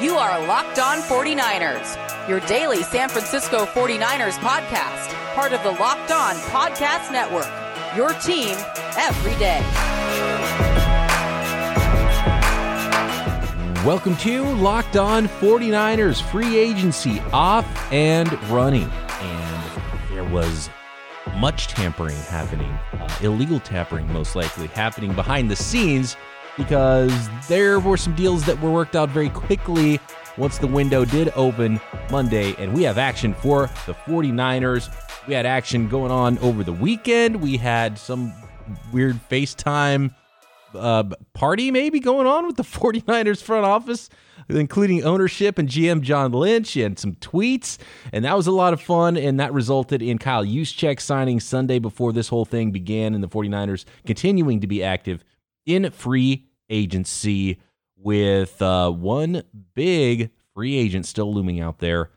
You are Locked On 49ers, your daily San Francisco 49ers podcast, part of the Locked On Podcast Network, your team every day. Welcome to Locked On 49ers, free agency off and running. And there was much tampering happening, illegal tampering most likely, happening behind the scenes, because there were some deals that were worked out very quickly once the window did open Monday, and we have action for the 49ers. We had action going on over the weekend. We had some weird FaceTime party maybe going on with the 49ers front office, including ownership and GM John Lynch, and some tweets, and that was a lot of fun, and that resulted in Kyle Juszczyk signing Sunday before this whole thing began, and the 49ers continuing to be active in free agency with one big free agent still looming out there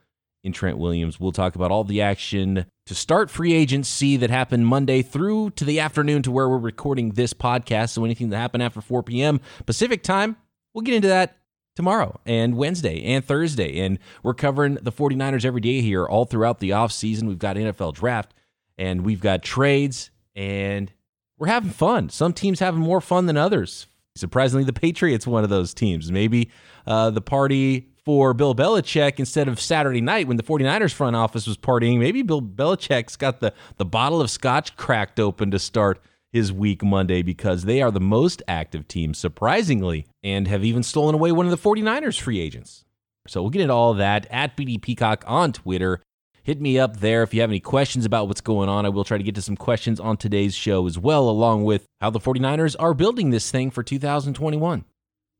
in Trent Williams. We'll talk about all the action to start free agency that happened Monday through to the afternoon to where we're recording this podcast. So anything that happened after 4 p.m. Pacific time, we'll get into that tomorrow and Wednesday and Thursday. And we're covering the 49ers every day here all throughout the offseason. We've got NFL draft and we've got trades, and we're having fun. Some teams having more fun than others. Surprisingly, the Patriots, one of those teams. Maybe the party for Bill Belichick, instead of Saturday night when the 49ers front office was partying, maybe Bill Belichick's got the bottle of scotch cracked open to start his week Monday, because they are the most active team, surprisingly, and have even stolen away one of the 49ers free agents. So we'll get into all that at BD Peacock on Twitter. Hit me up there if you have any questions about what's going on. I will try to get to some questions on today's show as well, along with how the 49ers are building this thing for 2021.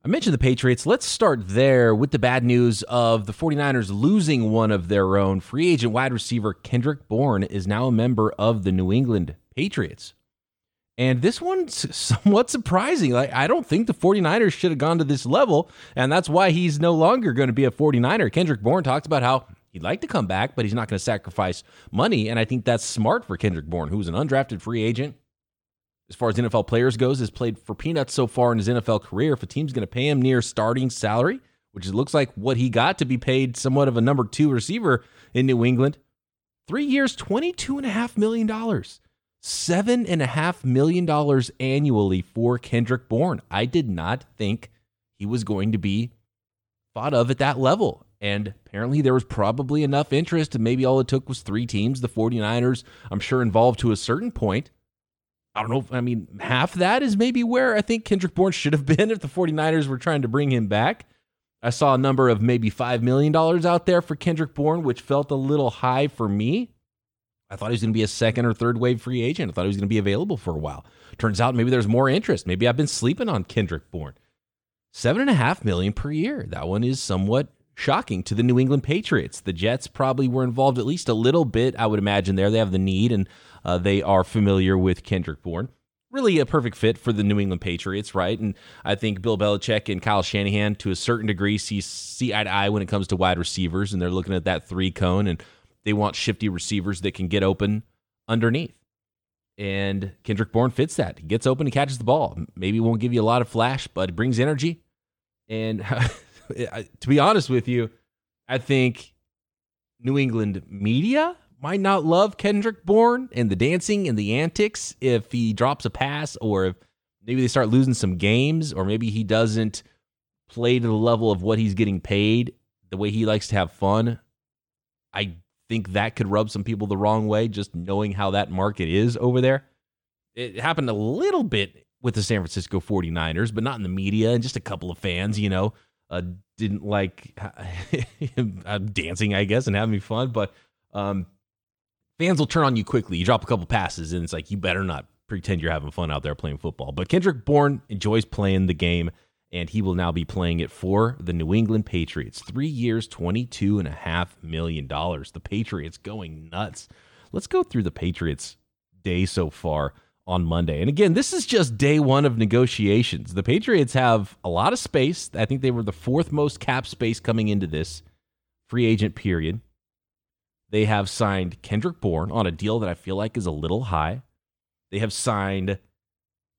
I mentioned the Patriots. Let's start there with the bad news of the 49ers losing one of their own. Free agent wide receiver Kendrick Bourne is now a member of the New England Patriots. And this one's somewhat surprising. Like, I don't think the 49ers should have gone to this level, and that's why he's no longer going to be a 49er. Kendrick Bourne talks about how he'd like to come back, but he's not going to sacrifice money, and I think that's smart for Kendrick Bourne, who's an undrafted free agent. As far as NFL players goes, has played for peanuts so far in his NFL career. If a team's going to pay him near starting salary, which looks like what he got to be paid somewhat of a number two receiver in New England, 3 years, $22.5 million, $7.5 million annually for Kendrick Bourne. I did not think he was going to be thought of at that level. And apparently there was probably enough interest, and maybe all it took was three teams, the 49ers, I'm sure, involved to a certain point. I don't know. Half that is maybe where I think Kendrick Bourne should have been if the 49ers were trying to bring him back. I saw a number of maybe $5 million out there for Kendrick Bourne, which felt a little high for me. I thought he was going to be a second or third wave free agent. I thought he was going to be available for a while. Turns out maybe there's more interest. Maybe I've been sleeping on Kendrick Bourne. $7.5 million per year. That one is somewhat shocking to the New England Patriots. The Jets probably were involved at least a little bit, I would imagine, there. They have the need, and they are familiar with Kendrick Bourne. Really a perfect fit for the New England Patriots, right? And I think Bill Belichick and Kyle Shanahan, to a certain degree, see eye to eye when it comes to wide receivers, and they're looking at that three cone, and they want shifty receivers that can get open underneath. And Kendrick Bourne fits that. He gets open and catches the ball. Maybe won't give you a lot of flash, but it brings energy. And to be honest with you, I think New England media might not love Kendrick Bourne and the dancing and the antics if he drops a pass, or if maybe they start losing some games, or maybe he doesn't play to the level of what he's getting paid, the way he likes to have fun. I think that could rub some people the wrong way, just knowing how that market is over there. It happened a little bit with the San Francisco 49ers, but not in the media, and just a couple of fans, you know. Didn't like dancing, I guess, and having fun, but fans will turn on you quickly. You drop a couple passes, and it's like, you better not pretend you're having fun out there playing football. But Kendrick Bourne enjoys playing the game, and he will now be playing it for the New England Patriots. 3 years, $22.5 million. The Patriots going nuts. Let's go through the Patriots' day so far on Monday. And again, this is just day one of negotiations. The Patriots have a lot of space. I think they were the fourth most cap space coming into this free agent period. They have signed Kendrick Bourne on a deal that I feel like is a little high. They have signed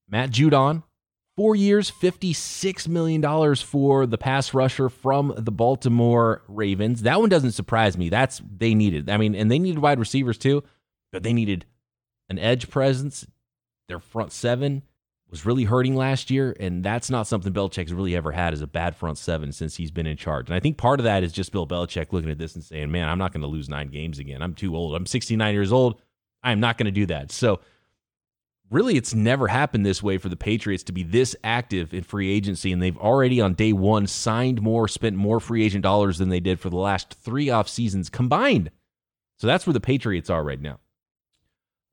Matt Judon, 4 years, $56 million for the pass rusher from the Baltimore Ravens. That one doesn't surprise me. That's they needed. I mean, and they needed wide receivers too, but they needed an edge presence. Their front seven was really hurting last year, and that's not something Belichick's really ever had, as a bad front seven since he's been in charge. And I think part of that is just Bill Belichick looking at this and saying, man, I'm not going to lose 9 games again. I'm too old. I'm 69 years old. I'm not going to do that. So really, it's never happened this way for the Patriots to be this active in free agency, and they've already on day one signed more, spent more free agent dollars than they did for the last 3 off seasons combined. So that's where the Patriots are right now.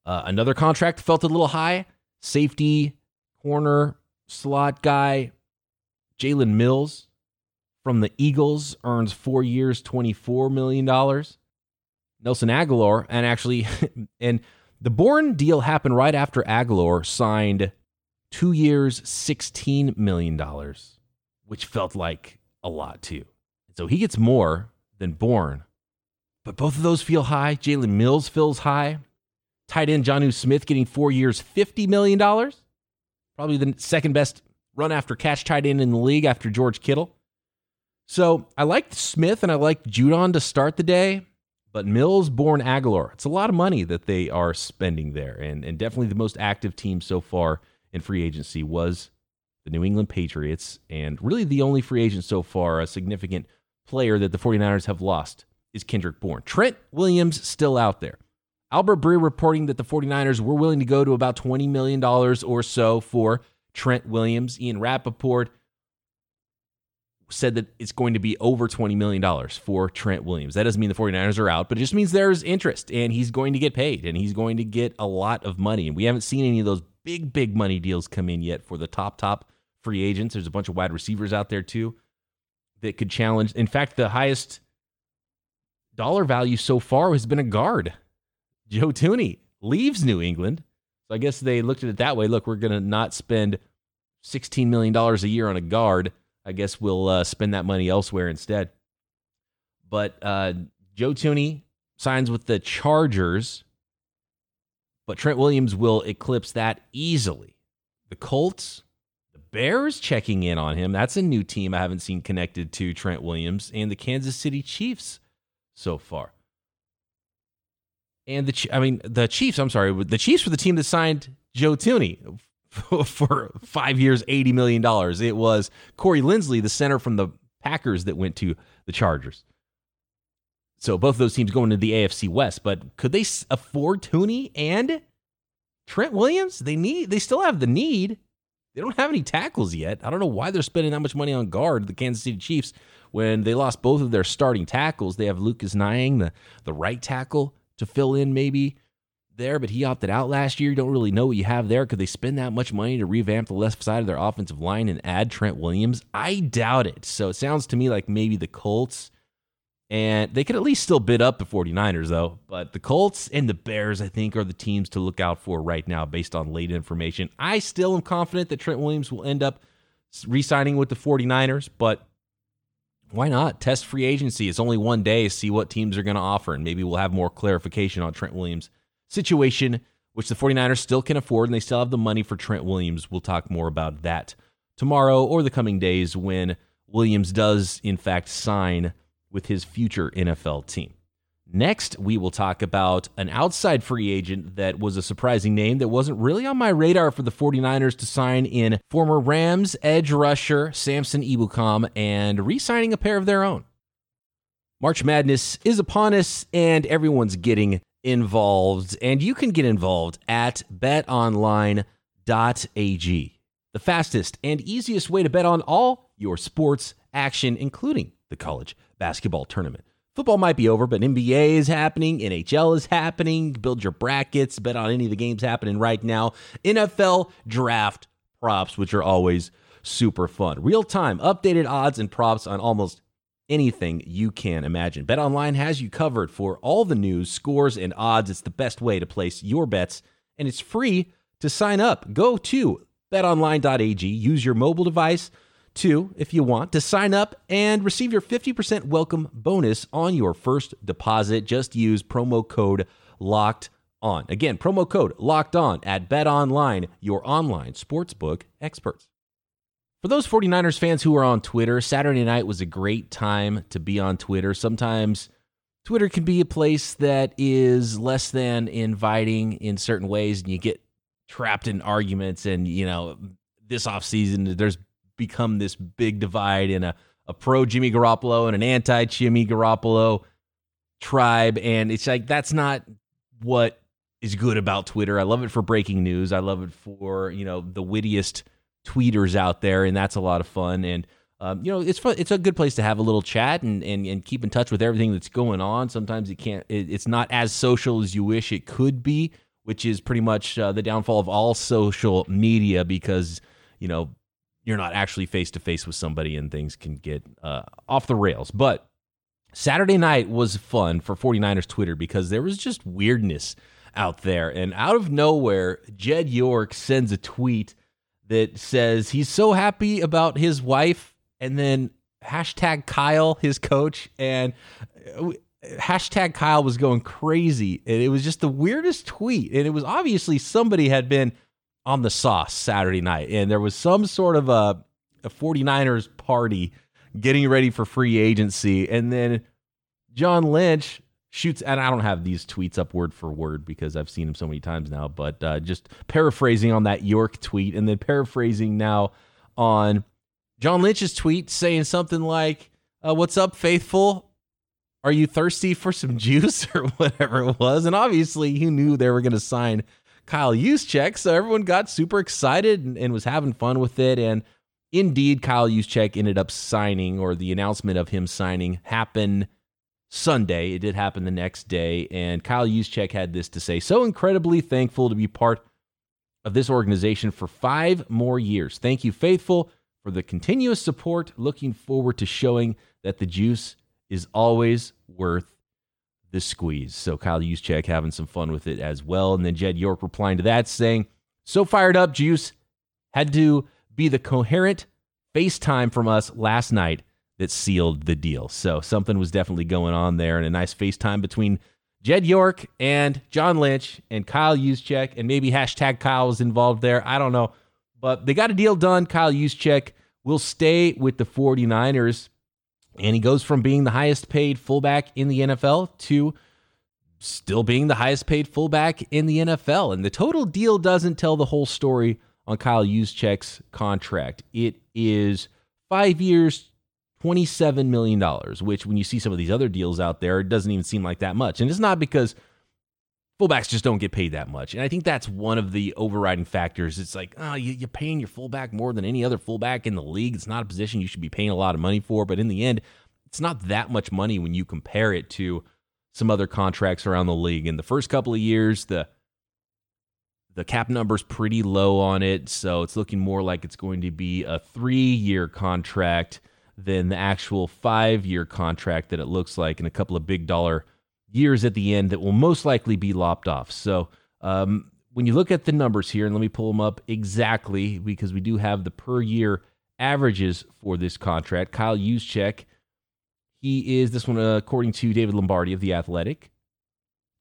Another contract felt a little high. Safety, corner, slot guy, Jalen Mills from the Eagles earns 4 years, $24 million. Nelson Agolor, and the Bourne deal happened right after Agolor signed 2 years, $16 million, which felt like a lot too. So he gets more than Bourne, but both of those feel high. Jalen Mills feels high. Tight end Jonnu Smith getting 4 years, $50 million. Probably the second best run after catch tight end in the league after George Kittle. So I liked Smith and I liked Judon to start the day. But Mills, Bourne, Agolor, it's a lot of money that they are spending there. And definitely the most active team so far in free agency was the New England Patriots. And really the only free agent so far, a significant player that the 49ers have lost, is Kendrick Bourne. Trent Williams still out there. Albert Breer reporting that the 49ers were willing to go to about $20 million or so for Trent Williams. Ian Rappaport said that it's going to be over $20 million for Trent Williams. That doesn't mean the 49ers are out, but it just means there's interest, and he's going to get paid, and he's going to get a lot of money. And we haven't seen any of those big, big money deals come in yet for the top free agents. There's a bunch of wide receivers out there, too, that could challenge. In fact, the highest dollar value so far has been a guard. Joe Tooney leaves New England. So I guess they looked at it that way. Look, we're going to not spend $16 million a year on a guard. I guess we'll spend that money elsewhere instead. But Joe Tooney signs with the Chargers, but Trent Williams will eclipse that easily. The Colts, the Bears checking in on him. That's a new team I haven't seen connected to Trent Williams, and the Kansas City Chiefs so far. And the Chiefs were the team that signed Joe Tooney for 5 years, $80 million. It was Corey Lindsley, the center from the Packers, that went to the Chargers. So both of those teams going to the AFC West, but could they afford Tooney and Trent Williams? They still have the need. They don't have any tackles yet. I don't know why they're spending that much money on guard, the Kansas City Chiefs, when they lost both of their starting tackles. They have Lucas Nyang, the right tackle, to fill in maybe there, but he opted out last year. You don't really know what you have there. Could they spend that much money to revamp the left side of their offensive line and add Trent Williams? I doubt it. So it sounds to me like maybe the Colts, and they could at least still bid up the 49ers though, but the Colts and the Bears, I think, are the teams to look out for right now based on late information. I still am confident that Trent Williams will end up re-signing with the 49ers, but why not test free agency? It's only 1 day. See what teams are going to offer, and maybe we'll have more clarification on Trent Williams' situation, which the 49ers still can afford, and they still have the money for Trent Williams. We'll talk more about that tomorrow or the coming days when Williams does, in fact, sign with his future NFL team. Next, we will talk about an outside free agent that was a surprising name that wasn't really on my radar for the 49ers to sign in, former Rams edge rusher Samson Ebukam, and re-signing a pair of their own. March Madness is upon us, and everyone's getting involved, and you can get involved at betonline.ag. The fastest and easiest way to bet on all your sports action, including the college basketball tournament. Football might be over, but NBA is happening, NHL is happening, build your brackets, bet on any of the games happening right now, NFL draft props, which are always super fun. Real-time, updated odds and props on almost anything you can imagine. BetOnline has you covered for all the news, scores, and odds. It's the best way to place your bets, and it's free to sign up. Go to betonline.ag, use your mobile device, Two, if you want, to sign up and receive your 50% welcome bonus on your first deposit. Just use promo code LOCKEDON. Again, promo code LOCKEDON at BetOnline, your online sportsbook experts. For those 49ers fans who are on Twitter, Saturday night was a great time to be on Twitter. Sometimes Twitter can be a place that is less than inviting in certain ways, and you get trapped in arguments. And, you know, this offseason, there's become this big divide in a pro-Jimmy Garoppolo and an anti-Jimmy Garoppolo tribe. And it's like, that's not what is good about Twitter. I love it for breaking news. I love it for, you know, the wittiest tweeters out there, and that's a lot of fun. And you know, it's fun. It's a good place to have a little chat and keep in touch with everything that's going on. Sometimes you can't. It's not as social as you wish it could be, which is pretty much the downfall of all social media, because you know you're not actually face to face with somebody, and things can get off the rails. But Saturday night was fun for 49ers Twitter because there was just weirdness out there, and out of nowhere, Jed York sends a tweet that says he's so happy about his wife. And then hashtag Kyle, his coach, and hashtag Kyle was going crazy. And it was just the weirdest tweet. And it was obviously somebody had been on the sauce Saturday night. And there was some sort of a 49ers party getting ready for free agency. And then John Lynch shoots, and I don't have these tweets up word for word because I've seen them so many times now, but just paraphrasing on that York tweet and then paraphrasing now on John Lynch's tweet saying something like, what's up, faithful? Are you thirsty for some juice or whatever it was? And obviously he knew they were going to sign Kyle Juszczyk, so everyone got super excited and was having fun with it. And indeed, Kyle Juszczyk ended up signing, or the announcement of him signing happened Sunday. It did happen the next day. And Kyle Juszczyk had this to say: so incredibly thankful to be part of this organization for 5 more years. Thank you, faithful, for the continuous support. Looking forward to showing that the juice is always worth the squeeze. So Kyle Juszczyk having some fun with it as well. And then Jed York replying to that saying, so fired up, juice. Had to be the coherent FaceTime from us last night that sealed the deal. So something was definitely going on there, and a nice FaceTime between Jed York and John Lynch and Kyle Juszczyk, and maybe hashtag Kyle was involved there. I don't know. But they got a deal done. Kyle Juszczyk will stay with the 49ers, and he goes from being the highest-paid fullback in the NFL to still being the highest-paid fullback in the NFL. And the total deal doesn't tell the whole story on Kyle Juszczyk's contract. It is 5 years, $27 million, which when you see some of these other deals out there, it doesn't even seem like that much. And it's not because fullbacks just don't get paid that much. And I think that's one of the overriding factors. It's like, oh, you're paying your fullback more than any other fullback in the league. It's not a position you should be paying a lot of money for. But in the end, it's not that much money when you compare it to some other contracts around the league. In the first couple of years, the cap number's pretty low on it. So it's looking more like it's going to be a 3-year contract than the actual 5-year contract that it looks like, in a couple of big dollar years at the end that will most likely be lopped off. So when you look at the numbers here, and let me pull them up exactly because we do have the per year averages for this contract. Kyle Juszczyk, he is, this one according to David Lombardi of The Athletic,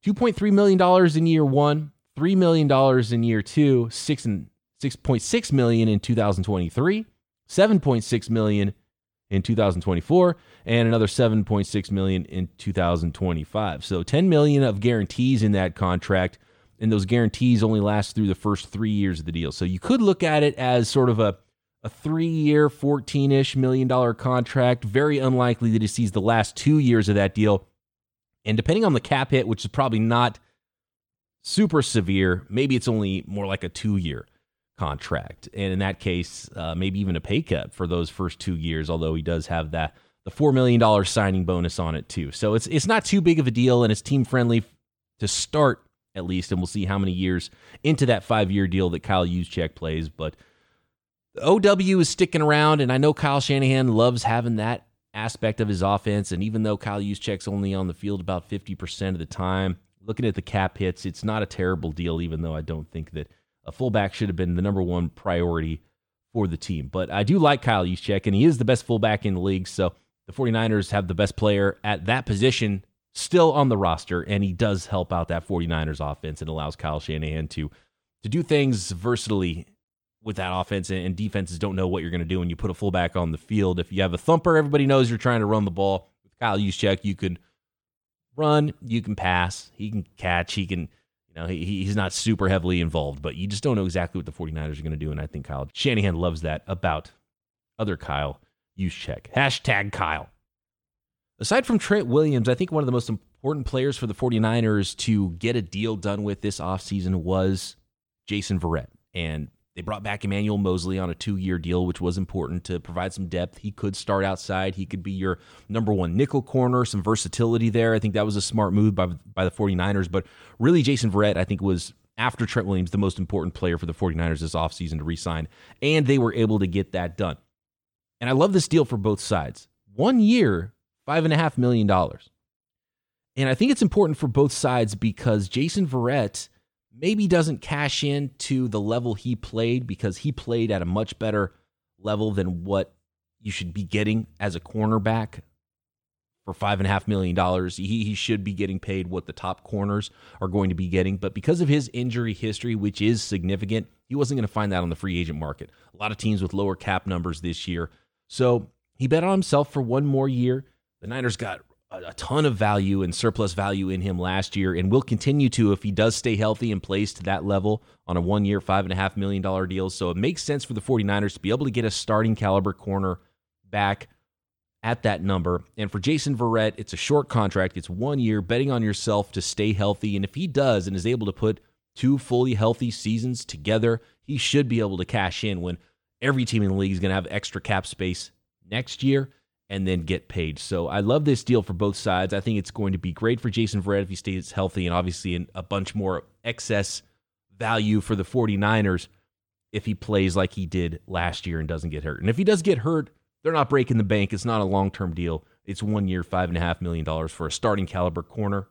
$2.3 million in year 1, $3 million in year 2, $6.6 million in 2023, $7.6 million in 2024, and another $7.6 million in 2025. So $10 million of guarantees in that contract, and those guarantees only last through the first 3 years of the deal. So you could look at it as sort of a 3-year, $14-ish million contract. Very unlikely that he sees the last 2 years of that deal. And depending on the cap hit, which is probably not super severe, maybe it's only more like a 2-year contract, and in that case, maybe even a pay cut for those first 2 years. Although he does have that the $4 million signing bonus on it too, so it's not too big of a deal, and it's team friendly to start at least. And we'll see how many years into that 5-year deal that Kyle Juszczyk plays. But the OW is sticking around, and I know Kyle Shanahan loves having that aspect of his offense. And even though Kyle Juszczyk's only on the field about 50% of the time, looking at the cap hits, it's not a terrible deal. Even though I don't think that a fullback should have been the number one priority for the team. But I do like Kyle Juszczyk, and he is the best fullback in the league. So the 49ers have the best player at that position still on the roster, and he does help out that 49ers offense and allows Kyle Shanahan to do things versatily with that offense, and defenses don't know what you're going to do when you put a fullback on the field. If you have a thumper, everybody knows you're trying to run the ball. With Kyle Juszczyk, you can run, you can pass, he can catch, he can, you know, he's not super heavily involved, but you just don't know exactly what the 49ers are going to do, and I think Kyle Shanahan loves that about other Kyle Juszczyk. Hashtag Kyle. Aside from Trent Williams, I think one of the most important players for the 49ers to get a deal done with this offseason was Jason Verrett. And they brought back Emmanuel Mosley on a 2-year deal, which was important to provide some depth. He could start outside. He could be your number one nickel corner, some versatility there. I think that was a smart move by the 49ers. But really, Jason Verrett, I think, was, after Trent Williams, the most important player for the 49ers this offseason to re-sign. And they were able to get that done. And I love this deal for both sides. 1 year, $5.5 million. And I think it's important for both sides because Jason Verrett maybe doesn't cash in to the level he played, because he played at a much better level than what you should be getting as a cornerback for $5.5 million. He should be getting paid what the top corners are going to be getting. But because of his injury history, which is significant, he wasn't going to find that on the free agent market. A lot of teams with lower cap numbers this year. So he bet on himself for one more year. The Niners got a ton of value and surplus value in him last year, and will continue to if he does stay healthy and plays to that level on a 1 year, $5.5 million deal. So it makes sense for the 49ers to be able to get a starting caliber corner back at that number. And for Jason Verrett, it's a short contract. It's 1 year, betting on yourself to stay healthy. And if he does and is able to put 2 fully healthy seasons together, he should be able to cash in when every team in the league is going to have extra cap space next year and then get paid. So I love this deal for both sides. I think it's going to be great for Jason Verrett if he stays healthy, and obviously a bunch more excess value for the 49ers if he plays like he did last year and doesn't get hurt. And if he does get hurt, they're not breaking the bank. It's not a long-term deal. It's 1 year, $5.5 million for a starting caliber corner,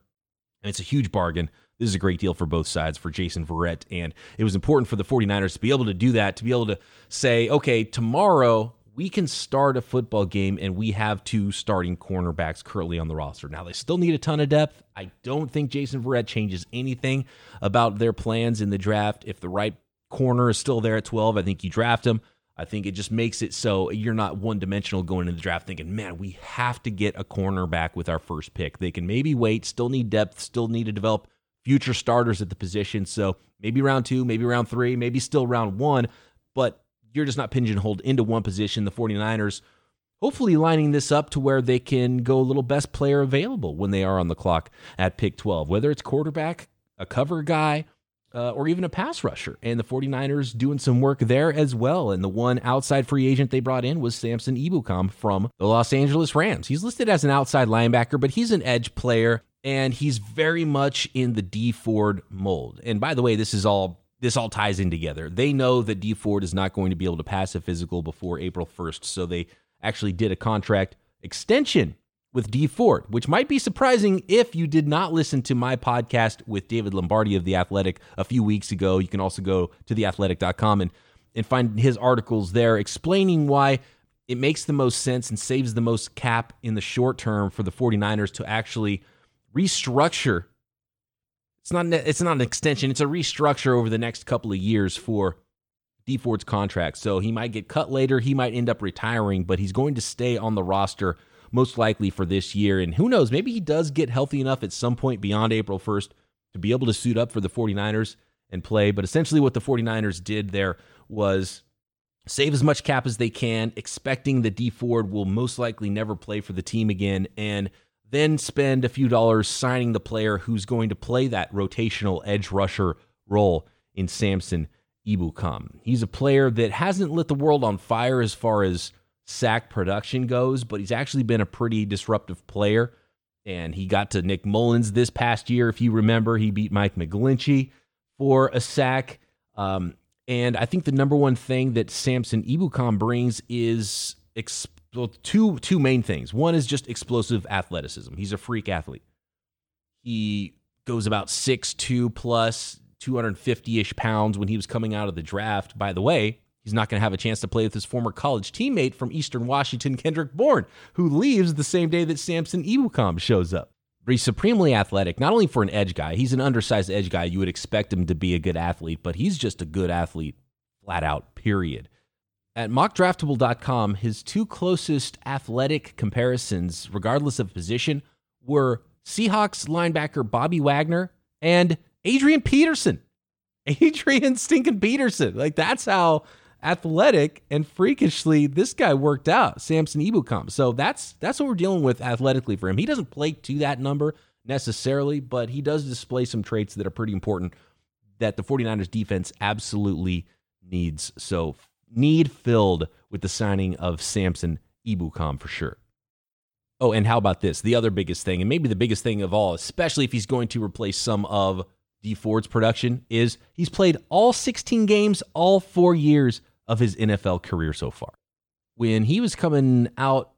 and it's a huge bargain. This is a great deal for both sides for Jason Verrett, and it was important for the 49ers to be able to do that, to be able to say, okay, tomorrow we can start a football game, and we have 2 starting cornerbacks currently on the roster. Now, they still need a ton of depth. I don't think Jason Verrett changes anything about their plans in the draft. If the right corner is still there at 12, I think you draft him. I think it just makes it so you're not one-dimensional going into the draft thinking, man, we have to get a cornerback with our first pick. They can maybe wait, still need depth, still need to develop future starters at the position. So maybe round 2, maybe round 3, maybe still round 1, but you're just not pigeonholed into one position. The 49ers hopefully lining this up to where they can go a little best player available when they are on the clock at pick 12, whether it's quarterback, a cover guy, or even a pass rusher. And the 49ers doing some work there as well. And the one outside free agent they brought in was Samson Ebukam from the Los Angeles Rams. He's listed as an outside linebacker, but he's an edge player, and he's very much in the Dee Ford mold. And by the way, this all ties in together. They know that Dee Ford is not going to be able to pass a physical before April 1st, so they actually did a contract extension with Dee Ford, which might be surprising if you did not listen to my podcast with David Lombardi of The Athletic a few weeks ago. You can also go to theathletic.com and find his articles there explaining why it makes the most sense and saves the most cap in the short term for the 49ers to actually restructure. It's not an extension. It's a restructure over the next couple of years for Dee Ford's contract. So he might get cut later. He might end up retiring, but he's going to stay on the roster most likely for this year. And who knows, maybe he does get healthy enough at some point beyond April 1st to be able to suit up for the 49ers and play. But essentially what the 49ers did there was save as much cap as they can, expecting that Dee Ford will most likely never play for the team again, and then spend a few dollars signing the player who's going to play that rotational edge rusher role in Samson Ebukam. He's a player that hasn't lit the world on fire as far as sack production goes, but he's actually been a pretty disruptive player. And he got to Nick Mullins this past year. If you remember, he beat Mike McGlinchey for a sack. And I think the number one thing that Samson Ebukam brings is two main things. One is just explosive athleticism. He's a freak athlete. He goes about 6'2", plus 250-ish pounds when he was coming out of the draft. By the way, he's not going to have a chance to play with his former college teammate from Eastern Washington, Kendrick Bourne, who leaves the same day that Samson Ebukam shows up. But he's supremely athletic, not only for an edge guy. He's an undersized edge guy. You would expect him to be a good athlete, but he's just a good athlete flat out, period. At mockdraftable.com, his two closest athletic comparisons, regardless of position, were Seahawks linebacker Bobby Wagner and Adrian Peterson. Adrian stinking Peterson. Like, that's how athletic and freakishly this guy worked out, Samson Ebukam. So that's what we're dealing with athletically for him. He doesn't play to that number necessarily, but he does display some traits that are pretty important that the 49ers defense absolutely needs. So need filled with the signing of Samson Ebukam for sure. Oh, and how about this? The other biggest thing, and maybe the biggest thing of all, especially if he's going to replace some of Dee Ford's production, is he's played all 16 games, all 4 years of his NFL career so far. When he was coming out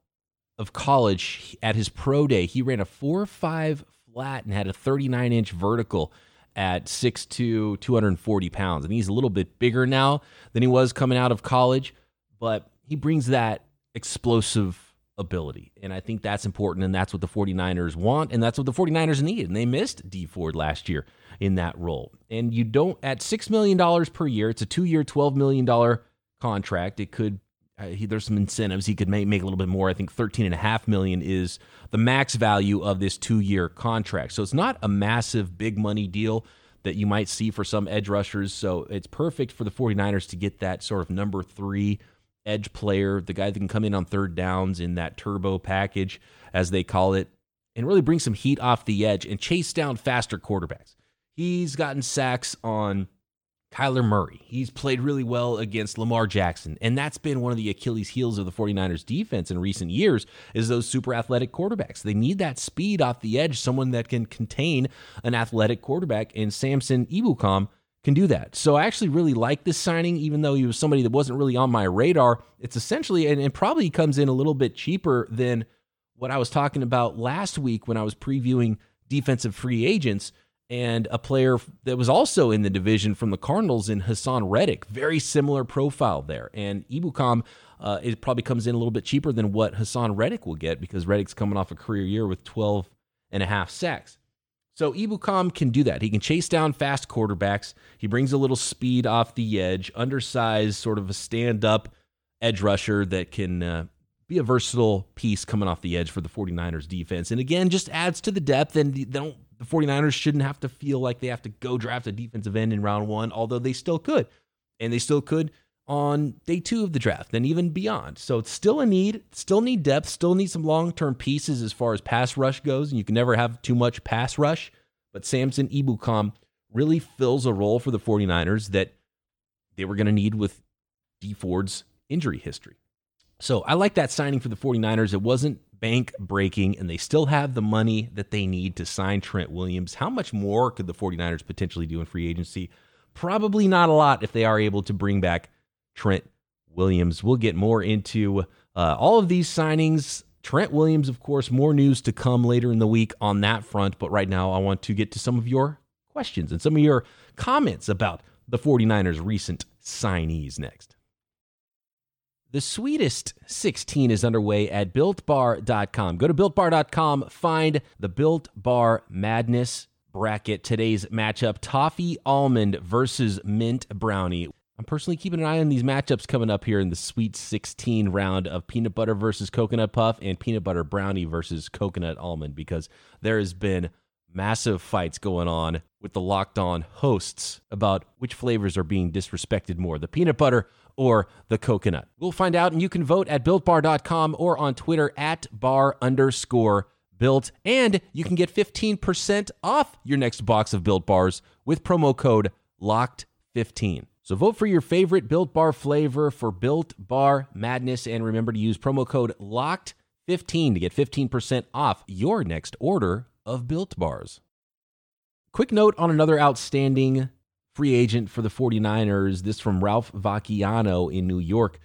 of college at his pro day, he ran a 4.5 flat and had a 39-inch vertical at 6'2", 240 pounds. And he's a little bit bigger now than he was coming out of college, but he brings that explosive ability. And I think that's important, and that's what the 49ers want, and that's what the 49ers need. And they missed Dee Ford last year in that role. And you don't, at $6 million per year, it's a 2-year, $12 million contract. It could, there's some incentives. He could make a little bit more. I think $13.5 million is the max value of this 2-year contract. So it's not a massive big money deal that you might see for some edge rushers. So it's perfect for the 49ers to get that sort of number 3 edge player, the guy that can come in on third downs in that turbo package, as they call it, and really bring some heat off the edge and chase down faster quarterbacks. He's gotten sacks on Kyler Murray. He's played really well against Lamar Jackson. And that's been one of the Achilles heels of the 49ers defense in recent years, is those super athletic quarterbacks. They need that speed off the edge, someone that can contain an athletic quarterback, and Samson Ebukam can do that. So I actually really like this signing, even though he was somebody that wasn't really on my radar. It's essentially, and probably comes in a little bit cheaper than what I was talking about last week when I was previewing defensive free agents, and a player that was also in the division from the Cardinals in Hassan Reddick. Very similar profile there. And Ebukam, it probably comes in a little bit cheaper than what Hassan Reddick will get, because Reddick's coming off a career year with 12.5 sacks. So Ebukam can do that. He can chase down fast quarterbacks. He brings a little speed off the edge, undersized, sort of a stand-up edge rusher that can be a versatile piece coming off the edge for the 49ers defense. And again, just adds to the depth, and they don't, the 49ers shouldn't have to feel like they have to go draft a defensive end in round one, although they still could. And they still could on day 2 of the draft and even beyond. So it's still a need, still need depth, still need some long-term pieces as far as pass rush goes. And you can never have too much pass rush. But Samson Ebukam really fills a role for the 49ers that they were going to need with Dee Ford's injury history. So I like that signing for the 49ers. It wasn't bank breaking, and they still have the money that they need to sign Trent Williams. How much more could the 49ers potentially do in free agency? Probably not a lot if they are able to bring back Trent Williams. We'll get more into all of these signings. Trent Williams, of course, more news to come later in the week on that front. But right now, I want to get to some of your questions and some of your comments about the 49ers' recent signees next. The Sweetest 16 is underway at BuiltBar.com. Go to BuiltBar.com, find the Built Bar Madness bracket. Today's matchup, Toffee Almond versus Mint Brownie. I'm personally keeping an eye on these matchups coming up here in the Sweet 16 round of Peanut Butter versus Coconut Puff and Peanut Butter Brownie versus Coconut Almond, because there has been massive fights going on with the Locked On hosts about which flavors are being disrespected more, the peanut butter or the coconut. We'll find out, and you can vote at BuiltBar.com or on Twitter at @bar_built. And you can get 15% off your next box of Built Bars with promo code LOCKED15. So vote for your favorite Built Bar flavor for Built Bar Madness, and remember to use promo code LOCKED15 to get 15% off your next order of Built Bars. Quick note on another outstanding free agent for the 49ers, this from Ralph Vacchiano in New York.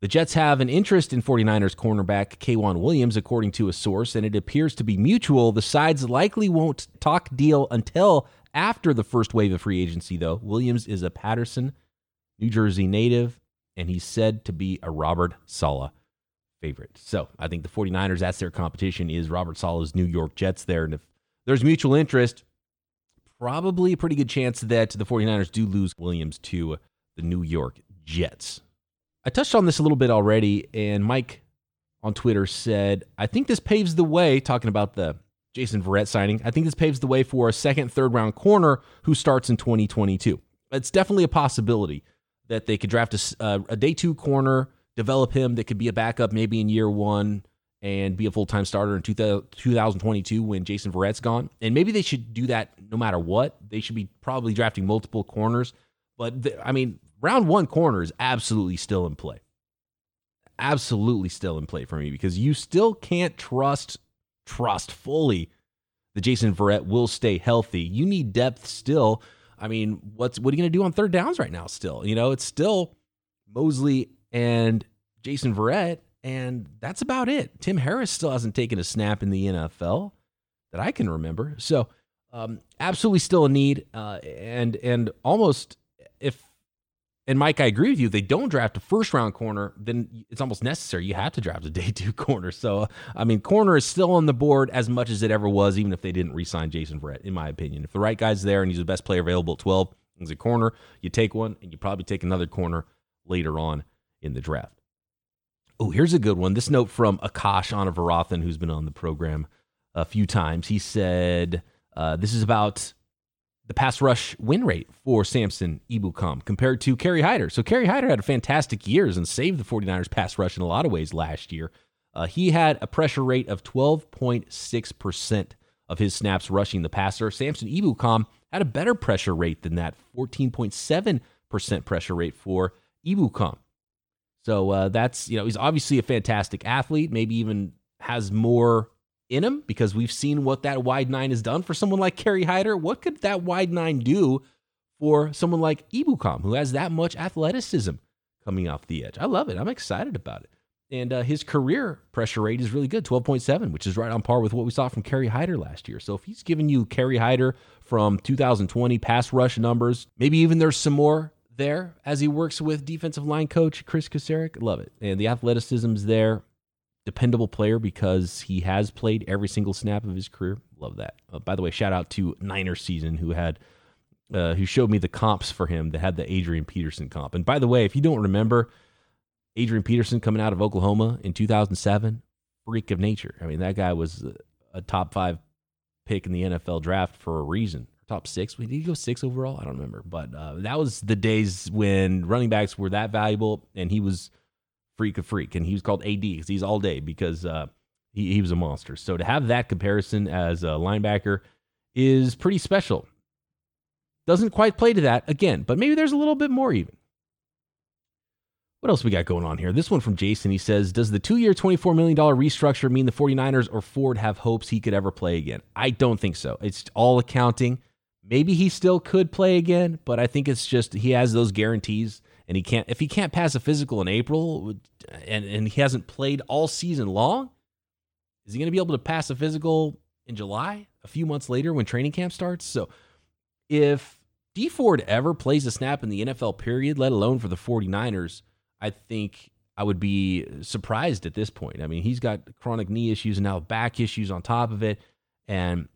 The Jets have an interest in 49ers cornerback Kaywan Williams, according to a source, and it appears to be mutual. The sides likely won't talk deal until after the first wave of free agency, though. Williams is a Paterson, New Jersey native, and he's said to be a Robert Saleh favorite. So I think the 49ers, that's their competition, is Robert Saleh's New York Jets there. And if there's mutual interest, probably a pretty good chance that the 49ers do lose Williams to the New York Jets. I touched on this a little bit already, and Mike on Twitter said, I think this paves the way, talking about the Jason Verrett signing, I think this paves the way for a second, third-round corner who starts in 2022. It's definitely a possibility that they could draft a day two corner, develop him, that could be a backup maybe in year one and be a full-time starter in 2022 when Jason Verrett's gone. And maybe they should do that no matter what. They should be probably drafting multiple corners. But, round one corner is absolutely still in play. Absolutely still in play for me because you still can't trust fully that Jason Verrett will stay healthy. You need depth still. What are you going to do on third downs right now still? It's still Mosley and Jason Verrett, and that's about it. Tim Harris still hasn't taken a snap in the NFL that I can remember. So absolutely still a need, and almost if, and Mike, I agree with you, they don't draft a first-round corner, then it's almost necessary. You have to draft a day two corner. So, corner is still on the board as much as it ever was, even if they didn't re-sign Jason Verrett, in my opinion. If the right guy's there and he's the best player available at 12, he's a corner, you take one, and you probably take another corner later on in the draft. Oh, here's a good one. This note from Akash Anavarathan, who's been on the program a few times. He said, this is about the pass rush win rate for Samson Ebukam compared to Kerry Hyder. So Kerry Hyder had a fantastic year and saved the 49ers pass rush in a lot of ways last year. He had a pressure rate of 12.6% of his snaps rushing the passer. Samson Ebukam had a better pressure rate than that, 14.7% pressure rate for Ebukam. So that's, he's obviously a fantastic athlete, maybe even has more in him, because we've seen what that wide nine has done for someone like Kerry Hyder. What could that wide nine do for someone like Ebukam, who has that much athleticism coming off the edge? I love it. I'm excited about it. And his career pressure rate is really good, 12.7, which is right on par with what we saw from Kerry Hyder last year. So if he's giving you Kerry Hyder from 2020 pass rush numbers, maybe even there's some more there as he works with defensive line coach Chris Kosarik. Love it. And the athleticism's there. Dependable player because he has played every single snap of his career. Love that. By the way, shout out to Niner Season who showed me the comps for him that had the Adrian Peterson comp. And by the way, if you don't remember Adrian Peterson coming out of Oklahoma in 2007, freak of nature. That guy was a top 5 pick in the NFL draft for a reason. Top 6. Did he go 6 overall? I don't remember. But that was the days when running backs were that valuable, and he was freak, and he was called AD because he's all day because he was a monster. So to have that comparison as a linebacker is pretty special. Doesn't quite play to that again, but maybe there's a little bit more even. What else we got going on here? This one from Jason. He says, does the 2-year $24 million restructure mean the 49ers or Ford have hopes he could ever play again? I don't think so. It's all accounting. Maybe he still could play again, but I think it's just he has those guarantees. And he can't, if he can't pass a physical in April and he hasn't played all season long, is he going to be able to pass a physical in July, a few months later when training camp starts? So if Dee Ford ever plays a snap in the NFL period, let alone for the 49ers, I think I would be surprised at this point. He's got chronic knee issues and now back issues on top of it. And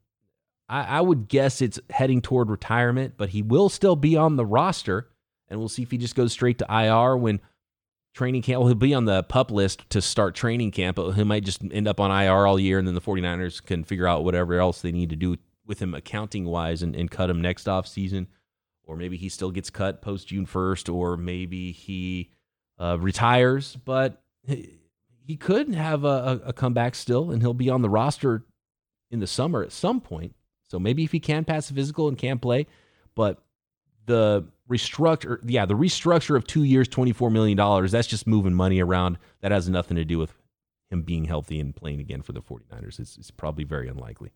I would guess it's heading toward retirement, but he will still be on the roster. And we'll see if he just goes straight to IR when training camp. Well, he'll be on the PUP list to start training camp, but he might just end up on IR all year, and then the 49ers can figure out whatever else they need to do with him accounting-wise and cut him next offseason. Or maybe he still gets cut post-June 1st, or maybe he retires. But he could have a comeback still, and he'll be on the roster in the summer at some point. So maybe if he can pass a physical and can play, but the restructure of 2 years, $24 million, that's just moving money around. That has nothing to do with him being healthy and playing again for the 49ers. It's probably very unlikely.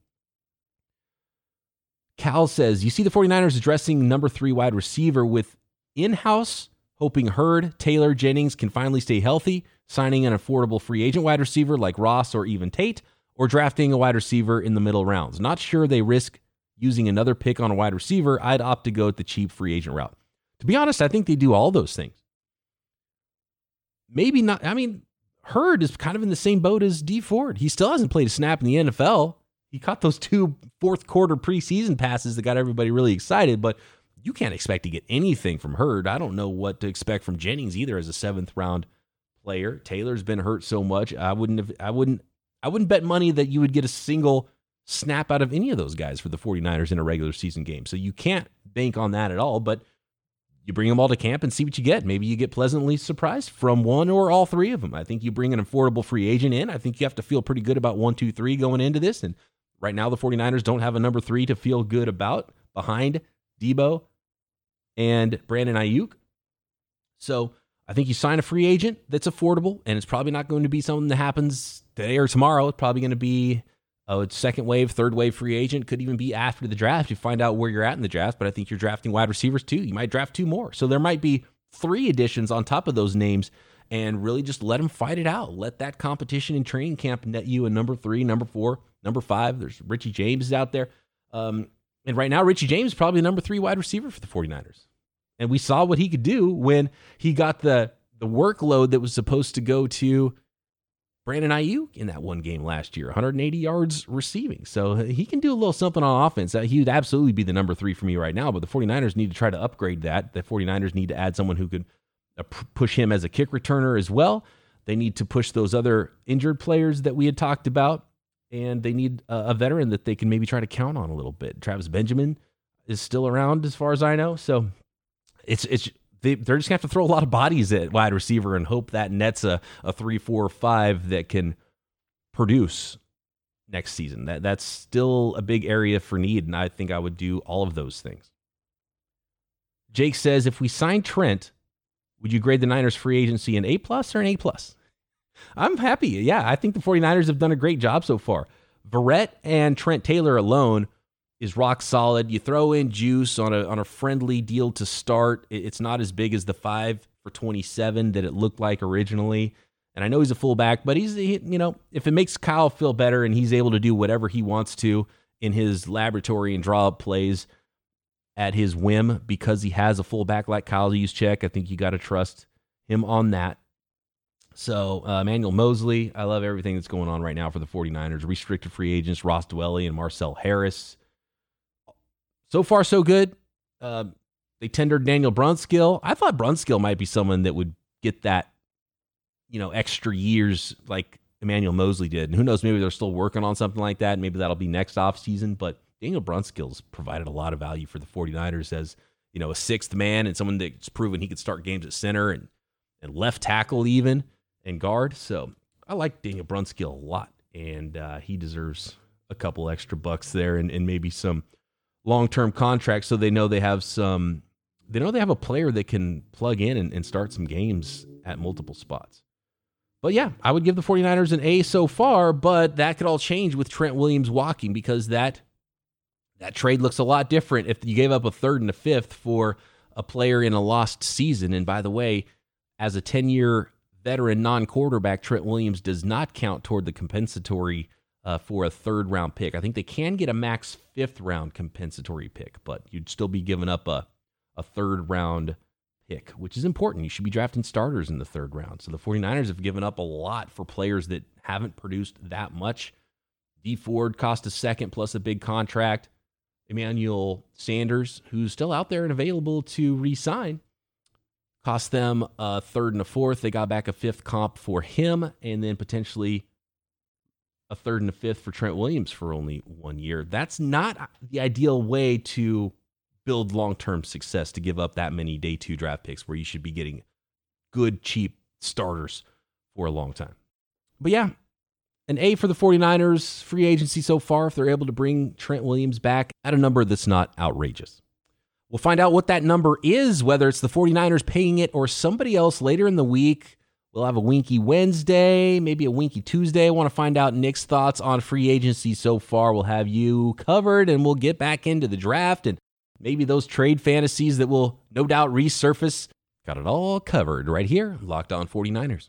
Cal says, you see the 49ers addressing number 3 wide receiver with in-house, hoping Hurd, Taylor, Jennings can finally stay healthy, signing an affordable free agent wide receiver like Ross or even Tate, or drafting a wide receiver in the middle rounds. Not sure they risk using another pick on a wide receiver. I'd opt to go at the cheap free agent route. To be honest, I think they do all those things. Maybe not. Hurd is kind of in the same boat as Dee Ford. He still hasn't played a snap in the NFL. He caught those 2 fourth-quarter preseason passes that got everybody really excited, but you can't expect to get anything from Hurd. I don't know what to expect from Jennings either as a 7th round player. Taylor's been hurt so much. I wouldn't bet money that you would get a single snap out of any of those guys for the 49ers in a regular season game. So you can't bank on that at all, but you bring them all to camp and see what you get. Maybe you get pleasantly surprised from one or all three of them. I think you bring an affordable free agent in. I think you have to feel pretty good about 1, 2, 3 going into this. And right now the 49ers don't have a number 3 to feel good about behind Debo and Brandon Aiyuk. So I think you sign a free agent that's affordable, and it's probably not going to be something that happens today or tomorrow. It's probably going to be a second wave, third wave free agent. Could even be after the draft. You find out where you're at in the draft, but I think you're drafting wide receivers too. You might draft 2 more. So there might be 3 additions on top of those names, and really just let them fight it out. Let that competition in training camp net you a number 3, number 4, number 5. There's Richie James out there. And right now, Richie James is probably the number 3 wide receiver for the 49ers. And we saw what he could do when he got the workload that was supposed to go to Brandon Aiyuk in that one game last year, 180 yards receiving. So he can do a little something on offense. He would absolutely be the number 3 for me right now, but the 49ers need to try to upgrade that. The 49ers need to add someone who could push him as a kick returner as well. They need to push those other injured players that we had talked about. And they need a veteran that they can maybe try to count on a little bit. Travis Benjamin is still around as far as I know. So they're just going to have to throw a lot of bodies at wide receiver and hope that nets a 3, 4, 5 that can produce next season. That's still a big area for need, and I think I would do all of those things. Jake says, if we sign Trent, would you grade the Niners free agency an A+ or an A+? I'm happy. Yeah, I think the 49ers have done a great job so far. Verrett and Trent Taylor alone is rock solid. You throw in Juice on a friendly deal to start. It's not as big as the 5 for $27 that it looked like originally. And I know he's a fullback, but if it makes Kyle feel better and he's able to do whatever he wants to in his laboratory and draw up plays at his whim because he has a fullback like Kyle Juszczyk, I think you got to trust him on that. So Emmanuel Mosley, I love everything that's going on right now for the 49ers. Restricted free agents, Ross Dwelly and Marcel Harris. So far, so good. They tendered Daniel Brunskill. I thought Brunskill might be someone that would get that, extra years like Emmanuel Mosley did. And who knows, maybe they're still working on something like that. Maybe that'll be next offseason. But Daniel Brunskill's provided a lot of value for the 49ers as, a 6th man and someone that's proven he could start games at center and left tackle even. And guard. So I like Daniel Brunskill a lot, and he deserves a couple extra bucks there and maybe some long-term contracts so they know they have a player that can plug in and start some games at multiple spots. But yeah, I would give the 49ers an A so far, but that could all change with Trent Williams walking because that trade looks a lot different if you gave up a 3rd and a 5th for a player in a lost season. And by the way, as a 10-year veteran non-quarterback, Trent Williams does not count toward the compensatory for a 3rd round pick. I think they can get a max 5th round compensatory pick, but you'd still be giving up a 3rd round pick, which is important. You should be drafting starters in the 3rd round. So the 49ers have given up a lot for players that haven't produced that much. Dee Ford cost a 2nd plus a big contract. Emmanuel Sanders, who's still out there and available to re-sign, cost them a 3rd and a 4th. They got back a 5th comp for him, and then potentially a 3rd and a 5th for Trent Williams for only 1 year. That's not the ideal way to build long-term success, to give up that many day 2 draft picks where you should be getting good, cheap starters for a long time. But yeah, an A for the 49ers free agency so far if they're able to bring Trent Williams back at a number that's not outrageous. We'll find out what that number is, whether it's the 49ers paying it or somebody else later in the week. We'll have a Winky Wednesday, maybe a Winky Tuesday. I want to find out Nick's thoughts on free agency so far. We'll have you covered, and we'll get back into the draft and maybe those trade fantasies that will no doubt resurface. Got it all covered right here, Locked On 49ers.